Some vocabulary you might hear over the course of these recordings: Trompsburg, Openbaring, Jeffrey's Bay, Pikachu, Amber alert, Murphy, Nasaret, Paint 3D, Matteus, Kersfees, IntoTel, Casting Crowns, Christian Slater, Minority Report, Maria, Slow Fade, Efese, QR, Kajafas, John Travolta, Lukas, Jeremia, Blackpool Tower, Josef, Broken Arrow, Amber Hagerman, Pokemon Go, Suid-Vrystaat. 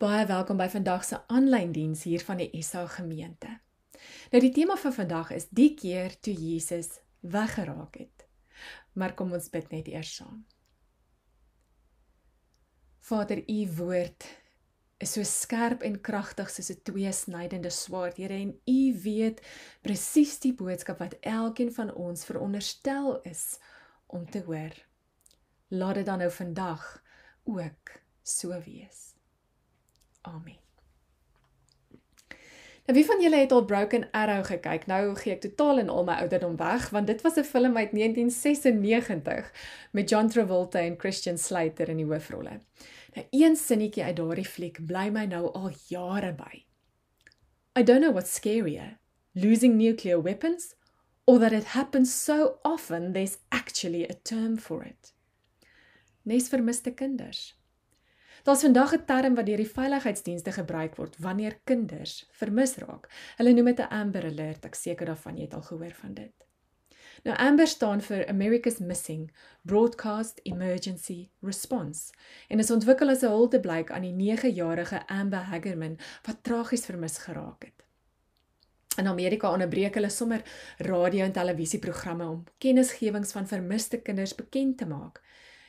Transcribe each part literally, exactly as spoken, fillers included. Baie welkom by vandag se aanlyn diens hier van die S A gemeente. Nou die tema vir vandag is die keer toe Jesus weggeraak het. Maar kom ons bid net eers saam. Vader, u woord is so skerp en kragtig soos 'n tweesnydende swaard, Here, en u weet presies die boodskap wat elkeen van ons veronderstel is om te hoor. Laat dit dan nou vandag ook so wees. Amen. Nou, wie van julle het al Broken Arrow gekyk? Nou gee ek totaal en al my ouderdom weg, want dit was 'n film uit negentien sesennegentig met John Travolta en Christian Slater in die hoofrolle. Nou, een sinnetjie uit daardie fliek bly my nou al jare by. I don't know what's scarier, losing nuclear weapons, or that it happens so often there's actually a term for it. Nes vermiste kinders. Daar's vandag 'n term wat deur die veiligheidsdienste gebruik word wanneer kinders vermis raak. Hulle noem dit 'n Amber alert. Ek seker daarvan jy het al gehoor van dit. Nou Amber staan vir America's Missing Broadcast Emergency Response en is ontwikkel as 'n huldeblyk aan die nege-jarige Amber Hagerman wat tragies vermis geraak het. In Amerika onderbreek hulle sommer radio en televisieprogramme om kennisgewings van vermiste kinders bekend te maak.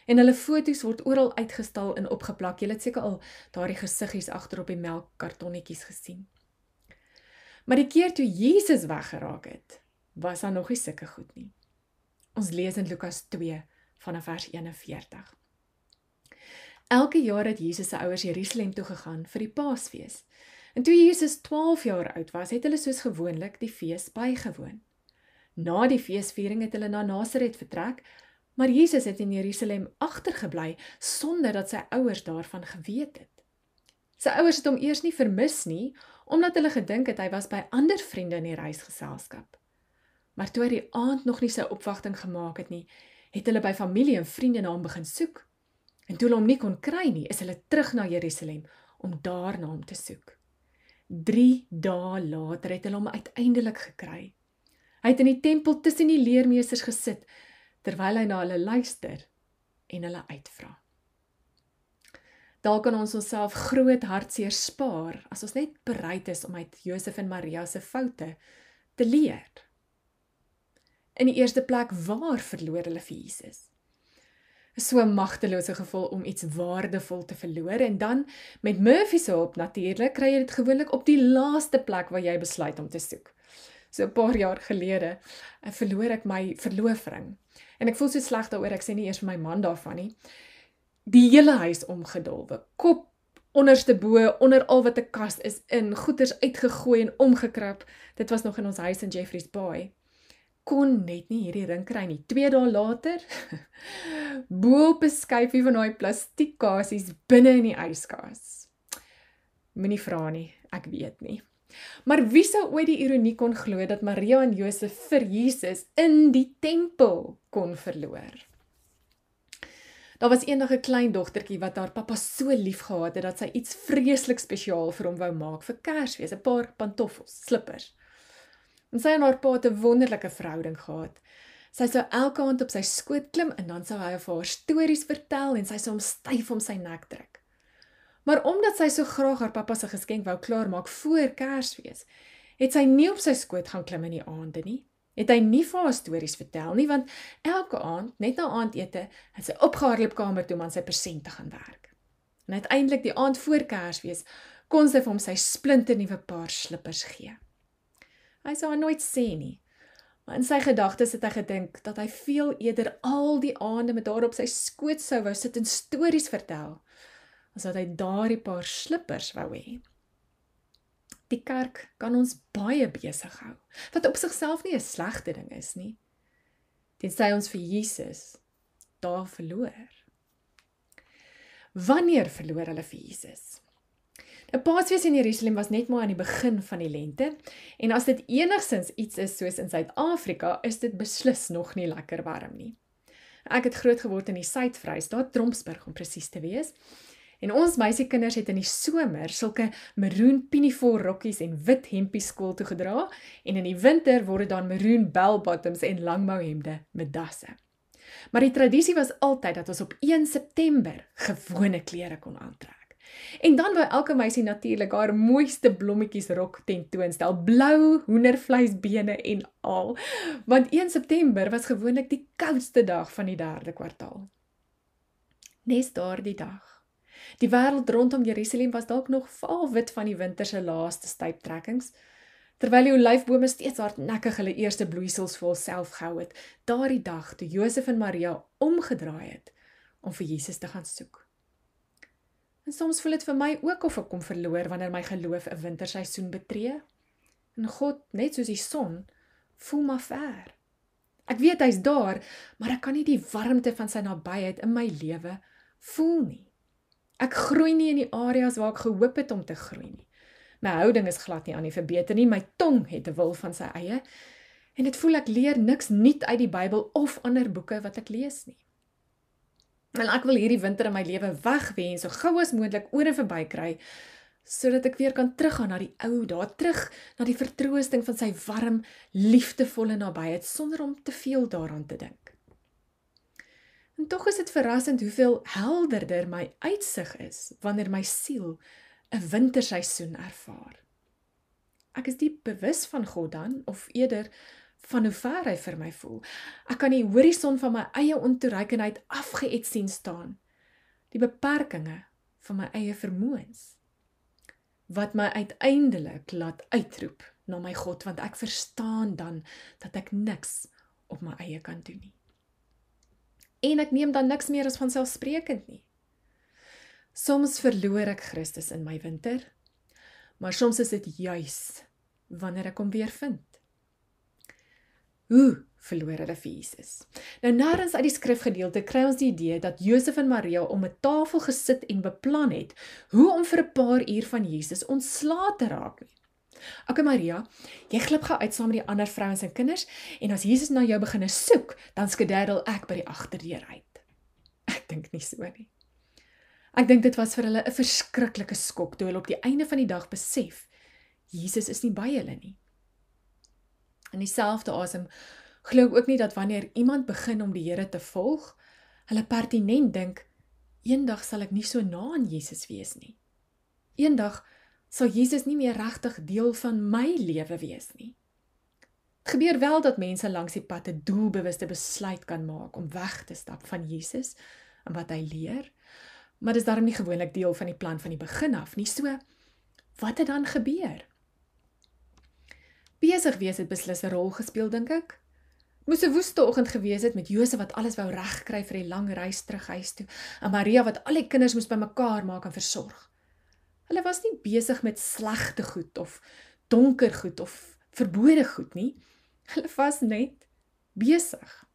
En hulle foto's word oral uitgestal en opgeplak. Jy het seker al daardie gesiggies agter op die melkkartonnetjies gesien. Maar die keer toe Jesus weggeraak het, was daar nog nie sulke goed nie. Ons lees in Lukas twee vanaf vers eenenveertig. Elke jaar het Jesus se ouers Jerusalem toe gegaan vir die Paasfees. En toe Jesus twaalf jaar oud was, het hulle soos gewoonlik die fees bygewoon. Na die feesviering het hulle na Nasaret vertrek. Maar Jesus het in Jerusalem agtergebly sonder dat sy ouers daarvan geweet het. Sy ouers het hom eers nie vermis nie, omdat hulle gedink het hy was by ander vriende in die reisgeselskap. Maar toe hy die aand nog nie sy opwagting gemaak het nie, het hulle by familie en vriende na hom begin soek. En toe hulle hom nie kon kry nie, is hulle terug na Jerusalem om daar na hom te soek. Drie dae later het hulle hom uiteindelik gekry. Hy het in die tempel tussen die leermeesters gesit, terwyl hy na hulle luister en hulle uitvra. Daar kan ons onsself groot hartseer spaar, as ons net bereid is om uit Josef en Maria se foute te leer. In die eerste plek, waar verloor hulle vir Jesus? So 'n magtelose gevoel om iets waardevol te verloor, en dan, met Murphy se hulp natuurlik, kry jy dit gewoonlik op die laaste plek waar jy besluit om te soek. So 'n paar jaar gelede verloor ek my verloofring. En ek voel so sleg daaroor, ek sê nie eers vir my man daarvan nie. Die hele huis omgedolwe, kop onderste bo, onder al wat 'n kas is in, goeders uitgegooi en omgekrap. Dit was nog in ons huis in Jeffrey's Bay. Kon net nie hierdie ring kry nie. Twee dae later, bo op 'n skyfie van daai plastiekkasies binne in die yskas. Moenie vra nie, ek weet nie. Maar wie sou ooit die ironie kon glo dat Maria en Josef vir Jesus in die tempel kon verloor? Daar was eendag 'n klein dogtertjie wat haar pappa so lief gehad het dat sy iets vreeslik spesiaal vir hom wou maak vir Kersfees, 'n paar pantoffels, slippers. En sy en haar pa het 'n wonderlike verhouding gehad. Sy sou elke aand op sy skoot klim en dan sou hy vir haar stories vertel en sy sou hom styf om sy nek trek. Maar omdat sy so graag haar pappa se geskenk wou klaarmaak voor Kersfees, het sy nie op sy skoot gaan klim in die aande nie. Het hy nie vir haar stories vertel nie, want elke aand, net na aandete, het sy op haar loopkamer toe om aan sy persent te gaan werk. En uiteindelik die aand voor Kersfees kon sy vir hom sy splinternuwe paar slippers gee. Hy sou haar nooit sê nie, maar in sy gedagtes het hy gedink dat hy veel eerder al die aande met haar op sy skoot sou wou sit en stories vertel, as dat hy daardie paar slippers wou hê. Die kerk kan ons baie besig hou, wat op sigself nie 'n slegte ding is nie, tensy ons vir Jesus daar verloor. Wanneer verloor hulle vir Jesus? 'n Paasfees in Jerusalem was net maar aan die begin van die lente, en as dit enigstens iets is soos in Suid-Afrika, is dit beslis nog nie lekker warm nie. Ek het groot geword in die Suid-Vrystaat, Trompsburg om presies te wees. En ons meisiekinders het in die somer sulke maroon pinafore rokkies en wit hempies skool toe gedra, en in die winter word dit dan maroon bell bottoms en langmouhemde met dasse. Maar die tradisie was altyd dat ons op een September gewone klere kon aantrek. En dan wou elke meisie natuurlik haar mooiste blommetjiesrok tentoonstel, blou, hoendervleisbene en al, want eerste September was gewoonlik die koudste dag van die derde kwartaal. Nes daar die dag. Die wêreld rondom Jerusalem was dalk nog vaal wit van die winterse laaste stuiptrekkings, terwyl die olyfbome steeds hardnekkig hulle eerste bloeisels vir hulself gehou het, daardie dag toe Josef en Maria omgedraai het om vir Jesus te gaan soek. En soms voel dit vir my ook of ek kom verloor wanneer my geloof 'n winterseisoen betree. En God, net soos die son, voel maar ver. Ek weet hy's daar, maar ek kan nie die warmte van sy nabyheid in my lewe voel nie. Ek groei nie in die areas waar ek gehoop het om te groei nie. My houding is glad nie aan die verbeter nie, my tong het 'n wil van sy eie, en dit voel ek leer niks nuut uit die Bybel of ander boeke wat ek lees nie. En ek wil hierdie winter in my lewe wegwee en so gou as moontlik oor en verby kry, sodat ek weer kan teruggaan na die ou dae, terug na die vertroosting van sy warm, liefdevolle nabyheid, sonder om te veel daaraan te dink. En tog is dit verrassend hoeveel helderder my uitsig is wanneer my siel 'n winterseisoen ervaar. Ek is diep bewus van God dan, of eerder van hoe ver hy vir my voel. Ek kan die horison van my eie ontoereikendheid afgeëet sien staan, die beperkings van my eie vermoëns, wat my uiteindelik laat uitroep na my God, want ek verstaan dan dat ek niks op my eie kan doen nie. En ek neem dan niks meer as vanselfsprekend nie. Soms verloor ek Christus in my winter, maar soms is dit juis wanneer ek hom weer vind. Hoe verloor hulle vir Jesus? Nou, nêrens uit die skrifgedeelte kry ons die idee dat Josef en Maria om 'n tafel gesit en beplan het hoe om vir 'n paar uur van Jesus ontslae te raak nie. Okay Maria, jy glip gou uit saam met die ander vrouens en kinders, en as Jesus na jou begin soek, dan skederdel ek by die agterdeur uit. Ek dink nie so nie. Ek dink dit was vir hulle 'n verskriklike skok toe hulle op die einde van die dag besef, Jesus is nie by hulle nie. In dieselfde asem glo ek ook nie dat wanneer iemand begin om die Here te volg, hulle pertinent dink, eendag sal ek nie so na aan Jesus wees nie. Eendag sal Jesus nie meer regtig deel van my lewe wees nie. Het gebeur wel dat mense langs die pad 'n doelbewuste besluit kan maak om weg te stap van Jesus en wat hy leer, maar dis daarom nie gewoonlik deel van die plan van die begin af nie. So, wat het dan gebeur? Besig wees het beslis 'n rol gespeel, dink ek. Moes 'n woeste oggend gewees het met Josef wat alles wou regkry vir die lang reis terug huis toe, en Maria wat al die kinders moes bymekaar maak en versorg. Hulle was nie besig met slegte goed of donker goed of verbode goed nie. Hulle was net besig.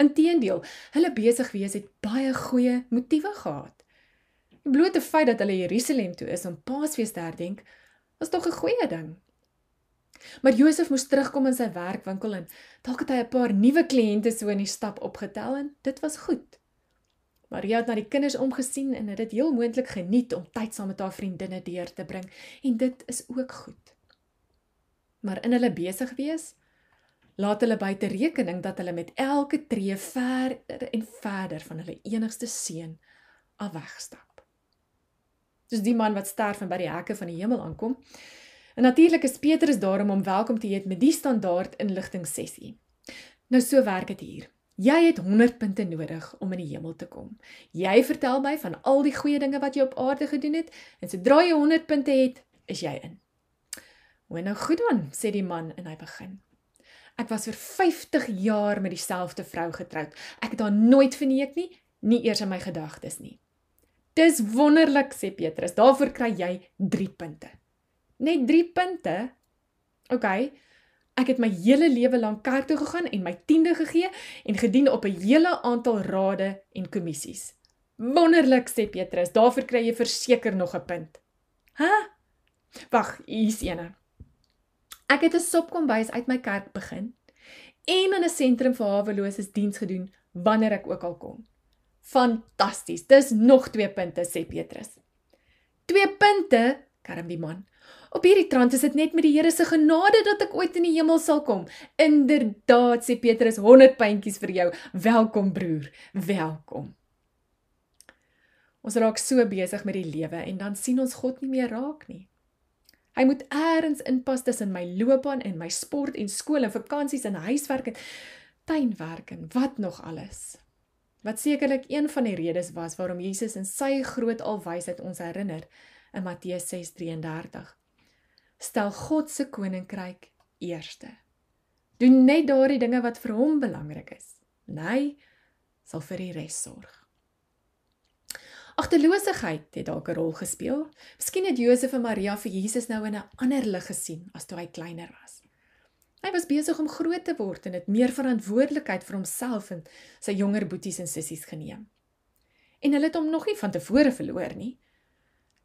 Inteendeel, hulle besig wees het baie goeie motiewe gehad. Die blote feit dat hulle Jerusalem toe is om Paasfees te herdenk, was tog 'n goeie ding. Maar Josef moes terugkom in sy werkwinkel en dalk het hy 'n paar nuwe kliënte so in die stap opgetel en dit was goed. Maria het na die kinders omgesien en het dit heel moontlik geniet om tyd saam met haar vriendinne deur te bring, en dit is ook goed. Maar in hulle besig wees, laat hulle buite rekening dat hulle met elke tree verder en verder van hulle enigste seun af wegstap. Soos die man wat sterf en by die hekke van die hemel aankom. En natuurlik is Petrus daarom om welkom te heet met die standaard inligting sessie. Nou, so werk het hier. Jy het honderd punte nodig om in die hemel te kom. Jy vertel my van al die goeie dinge wat jy op aarde gedoen het, en sodra jy honderd punte het, is jy in. "O, nou goed dan," sê die man en hy begin. "Ek was vir vyftig jaar met dieselfde vrou getroud. Ek het haar nooit verneek nie, nie eers in my gedagtes nie." "Dis wonderlik," sê Petrus, "daarvoor kry jy drie punte." "Net drie punte? Ok, ek het my hele lewe lang kerk toe gegaan en my tiende gegee en gedien op 'n hele aantal rade en kommissies." "Wonderlik," sê Petrus, "daarvoor kry jy verseker nog 'n punt." "Hæ? Wag, hier's eene. Ek het 'n sopkombuis uit my kerk begin en in 'n sentrum vir haweloses diens gedoen wanneer ek ook al kom." "Fantasties, dis nog twee punte," sê Petrus. "Twee punte," kerm die man. "Op hierdie trant is dit net met die Here se genade dat ek ooit in die hemel sal kom." "Inderdaad," sê Petrus, honderd puntjies vir jou. "Welkom broer, welkom." Ons raak so besig met die lewe en dan sien ons God nie meer raak nie. Hy moet ergens inpas tussen my loopbaan en my sport en skool en vakansies en huiswerk en tuinwerk en wat nog alles. Wat sekerlik een van die redes was waarom Jesus in sy groot alwysheid ons herinner in Matteus ses drie en dertig. Stel God se koninkryk eerste. Doen net daardie dinge wat vir hom belangrik is. En hy sal vir die res sorg. Agteloosheid het dalk 'n rol gespeel. Miskien het Josef en Maria vir Jesus nou in 'n ander lig gesien as toe hy kleiner was. Hy was besig om groot te word en het meer verantwoordelikheid vir homself en sy jonger boeties en sissies geneem. En hulle het hom nog nie van tevore verloor nie.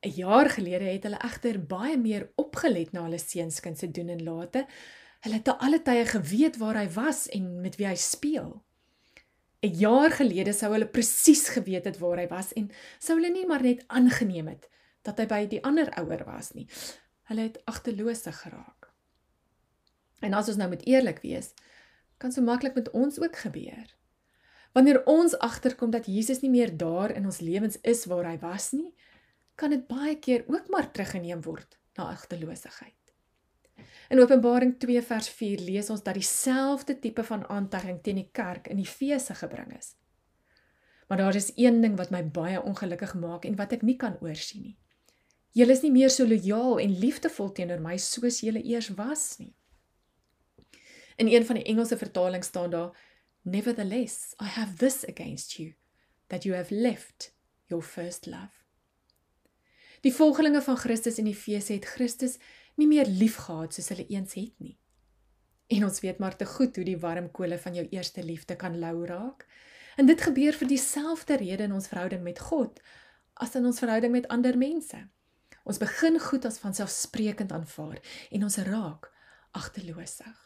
Een jaar gelede het hulle egter baie meer opgelet na hulle seunskind se doen en late. Hulle het te alle tye geweet waar hy was en met wie hy speel. Een jaar gelede sou hulle presies geweet het waar hy was en sou hulle nie maar net aangeneem het dat hy by die ander ouer was nie. Hulle het agterlose geraak. En as ons nou moet eerlik wees, kan so maklik met ons ook gebeur. Wanneer ons agterkom dat Jesus nie meer daar in ons lewens is waar hy was nie, kan dit baie keer ook maar teruggeneem word na agterloosheid. In Openbaring twee vers vier lees ons dat dieselfde tipe van aantuiging teen die kerk in Efese gebring is. Maar daar is een ding wat my baie ongelukkig maak en wat ek nie kan oorsien nie. Julle is nie meer so lojaal en liefdevol teenoor my soos julle eers was nie. In een van die Engelse vertalings staan daar, Nevertheless, I have this against you, that you have left your first love. Die volgelinge van Christus in Efese het Christus nie meer lief gehad soos hulle eens het nie. En ons weet maar te goed hoe die warm kole van jou eerste liefde kan lauw raak. En dit gebeur vir dieselfde rede in ons verhouding met God, as in ons verhouding met ander mense. Ons begin goed as vanselfsprekend aanvaar, en ons raak agterloosig.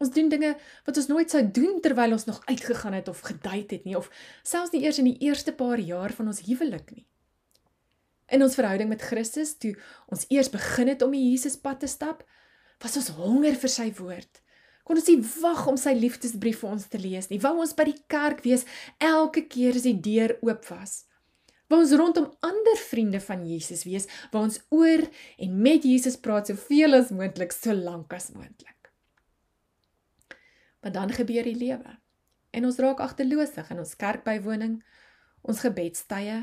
Ons doen dinge wat ons nooit sou doen, terwyl ons nog uitgegaan het of gedate het nie, of selfs nie eers in die eerste paar jaar van ons huwelik nie. In ons verhouding met Christus, toe ons eers begin het om die Jesuspad te stap, was ons honger vir sy woord. Kon ons nie wag om sy liefdesbrief vir ons te lees nie. Wou ons by die kerk wees, elke keer as die deur oop was. Wou ons rondom ander vriende van Jesus wees, wou ons oor en met Jesus praat soveel as moontlik, so lank as moontlik. Maar dan gebeur die lewe, en ons raak agterloosig in ons kerkbywoning, ons gebedstye,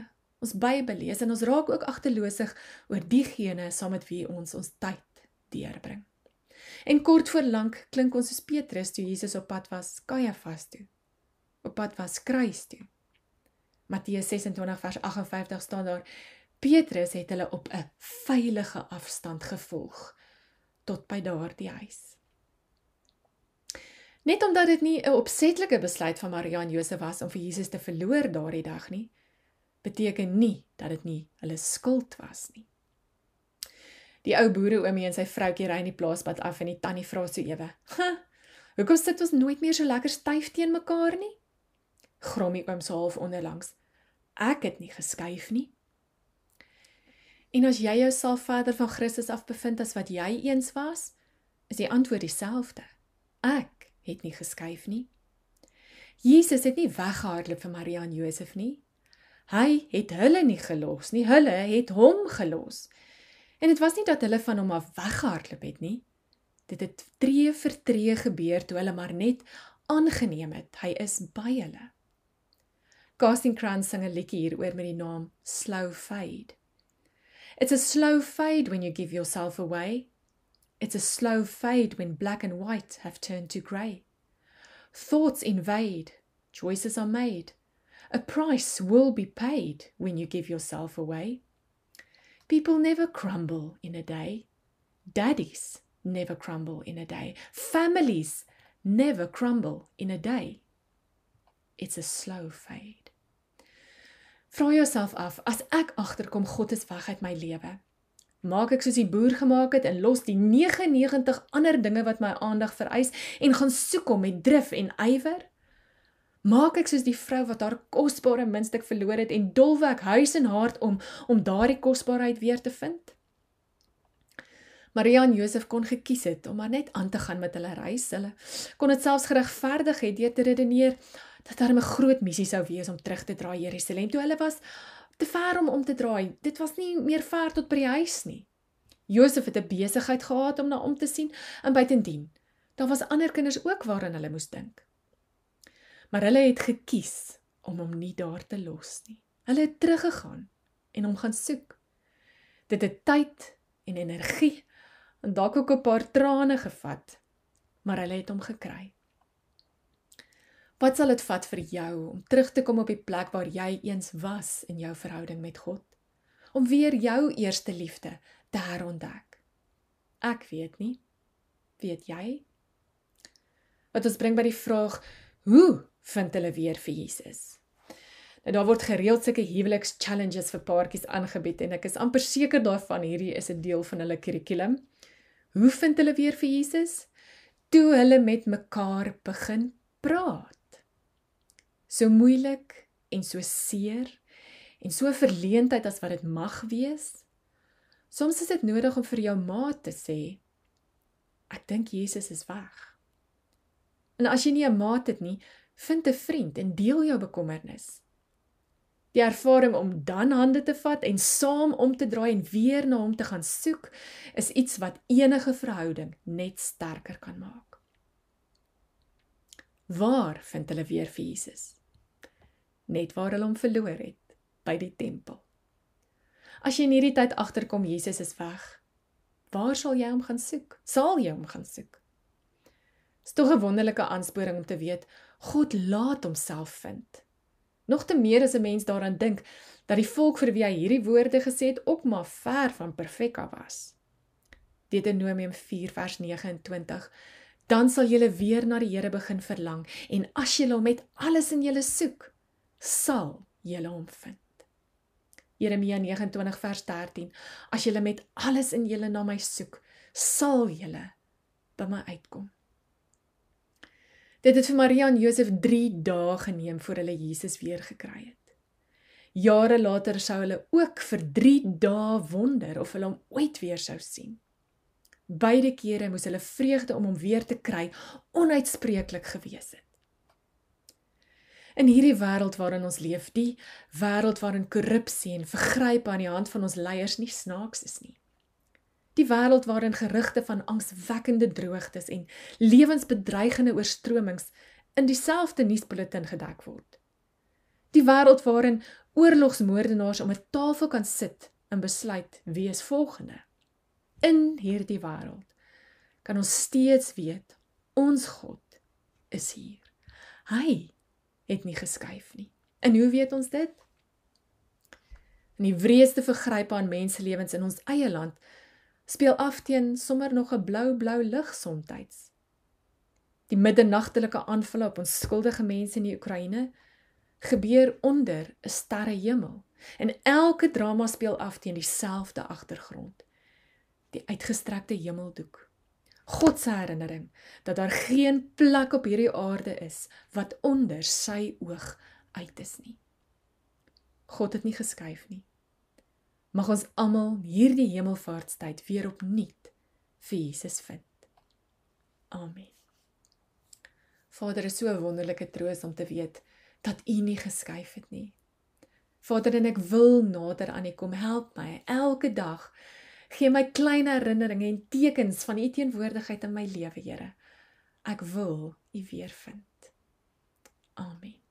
ons Bybel lees en ons raak ook agterloosig oor diegene saam met wie ons ons tyd deurbring. En kort voor lank klink ons soos Petrus toe Jesus op pad was Kajafas toe, op pad was kruis toe. Matteus ses en twintig vers agt en vyftig staan daar, Petrus het hulle op 'n veilige afstand gevolg, tot by daardie huis. Net omdat dit nie 'n opsetlike besluit van Maria en Josef was om vir Jesus te verloor daardie dag nie, beteken nie dat dit nie hulle skuld was nie. Die ou boereoomie en sy vroukie ry in die plaasbad af en die tannie vra so ewe, "Ha, hoekom sit ons nooit meer so lekker styf teen mekaar nie?" Grommie oom so half onderlangs, "Ek het nie geskuif nie." En as jy jouself verder van Christus af bevind as wat jy eens was, is die antwoord dieselfde. Ek het nie geskuif nie. Jesus het nie weggehardloop vir Maria en Josef nie. Hy het hulle nie gelos nie, hulle het hom gelos. En het was nie dat hulle van hom af weggehardloop het nie. Dit het tree vir tree gebeur toe hulle maar net aangeneem het, hy is by hulle. Casting Crowns sing 'n liedjie hieroor met die naam Slow Fade. It's a slow fade when you give yourself away. It's a slow fade when black and white have turned to grey. Thoughts invade, choices are made. A price will be paid when you give yourself away. People never crumble in a day. Daddies never crumble in a day. Families never crumble in a day. It's a slow fade. Vra jouself af, as ek agterkom God is weg uit my lewe, maak ek soos die boer gemaak het en los die negenennegentig ander dinge wat my aandag vereis en gaan soek hom met drif en ywer? Maak ek soos die vrou wat haar kosbare muntstuk verloor het en dolweg huis en hart om, om daardie kosbaarheid weer te vind? Maria en Josef kon gekies het om maar net aan te gaan met hulle reis. Hulle kon het selfs geregverdig het deur te redeneer dat daar 'n groot missie sou wees om terug te draai Jerusalem toe hulle was te ver om om te draai. Dit was nie meer ver tot by die huis nie. Josef het 'n besigheid gehad om na om te sien en buitendien. Daar was ander kinders ook waarin hulle moes dink. Maar hulle het gekies om hom nie daar te los nie. Hulle het teruggegaan en hom gaan soek. Dit het tyd en energie en dalk ook 'n paar trane gevat, maar hulle het hom gekry. Wat sal dit vat vir jou om terug te kom op die plek waar jy eens was in jou verhouding met God? Om weer jou eerste liefde te herontdek? Ek weet nie. Weet jy? Wat ons bring by die vraag, hoe vind hulle weer vir Jesus? Nou, daar word gereeld sulke huweliks challenges vir paartjies aangebied en ek is amper seker daarvan hierdie is 'n deel van hulle kurrikulum. Hoe vind hulle weer vir Jesus? Toe hulle met mekaar begin praat. So moeilik en so seer en so verleentheid as wat dit mag wees. Soms is dit nodig om vir jou maat te sê, ek dink Jesus is weg. En as jy nie 'n maat het nie, vind 'n vriend en deel jou bekommernis. Die ervaring om dan hande te vat en saam om te draai en weer na hom te gaan soek, is iets wat enige verhouding net sterker kan maak. Waar vind hulle weer vir Jesus? Net waar hulle hom verloor het, by die tempel. As jy in hierdie tyd agterkom, Jesus is weg, waar sal jy hom gaan soek? Sal jy hom gaan soek? Dit is toch 'n wonderlike aansporing om te weet, God laat homself vind. Nog te meer as 'n mens daaraan dink, dat die volk vir wie hy hierdie woorde gesê het, ook maar ver van perfek af was. Deuteronomium vier vers vyf-en-twintig, dan sal julle weer na die Here begin verlang, en as julle hom met alles in julle soek, sal julle hom vind. Jeremia vyf-en-twintig vers dertien, as julle met alles in julle na my soek, sal julle by my uitkom. Dit het vir Maria en Josef drie dae geneem voor hulle Jesus weer gekry het. Jare later sou hulle ook vir drie dae wonder of hulle hom ooit weer sou sien. Beide kere moes hulle vreugde om hom weer te kry onuitspreeklik gewees het. In hierdie wêreld waarin ons leef, die wêreld waarin korrupsie en vergryp aan die hand van ons leiers nie snaaks is nie. Die wêreld waarin gerugte van angswekkende droogtes en lewensbedreigende oorstromings in dieselfde nuusbulletin gedek word. Die wêreld waarin oorlogsmoordenaars om 'n tafel kan sit en besluit wie is volgende. In hierdie wêreld kan ons steeds weet, ons God is hier. Hy het nie geskuif nie. En hoe weet ons dit? In die wreedste vergrype aan menselewens in ons eie land speel af teen sommer nog 'n blou-blou lig somtyds. Die middernagtelike aanvalle op ons skuldige mense in die Oekraïne gebeur onder 'n sterrehemel en elke drama speel af teen dieselfde agtergrond, die uitgestrekte hemeldoek. God se herinnering dat daar geen plek op hierdie aarde is wat onder sy oog uit is nie. God het nie geskuif nie. Mag ons almal hierdie hemelvaartstyd weer opnuut vir Jesus vind. Amen. Vader, is so 'n wonderlike troos om te weet dat U nie geskuif het nie. Vader, en ek wil nader aan U kom, help my elke dag. Gee my klein herinneringe en tekens van U teenwoordigheid in my lewe, Here. Ek wil U weer vind. Amen.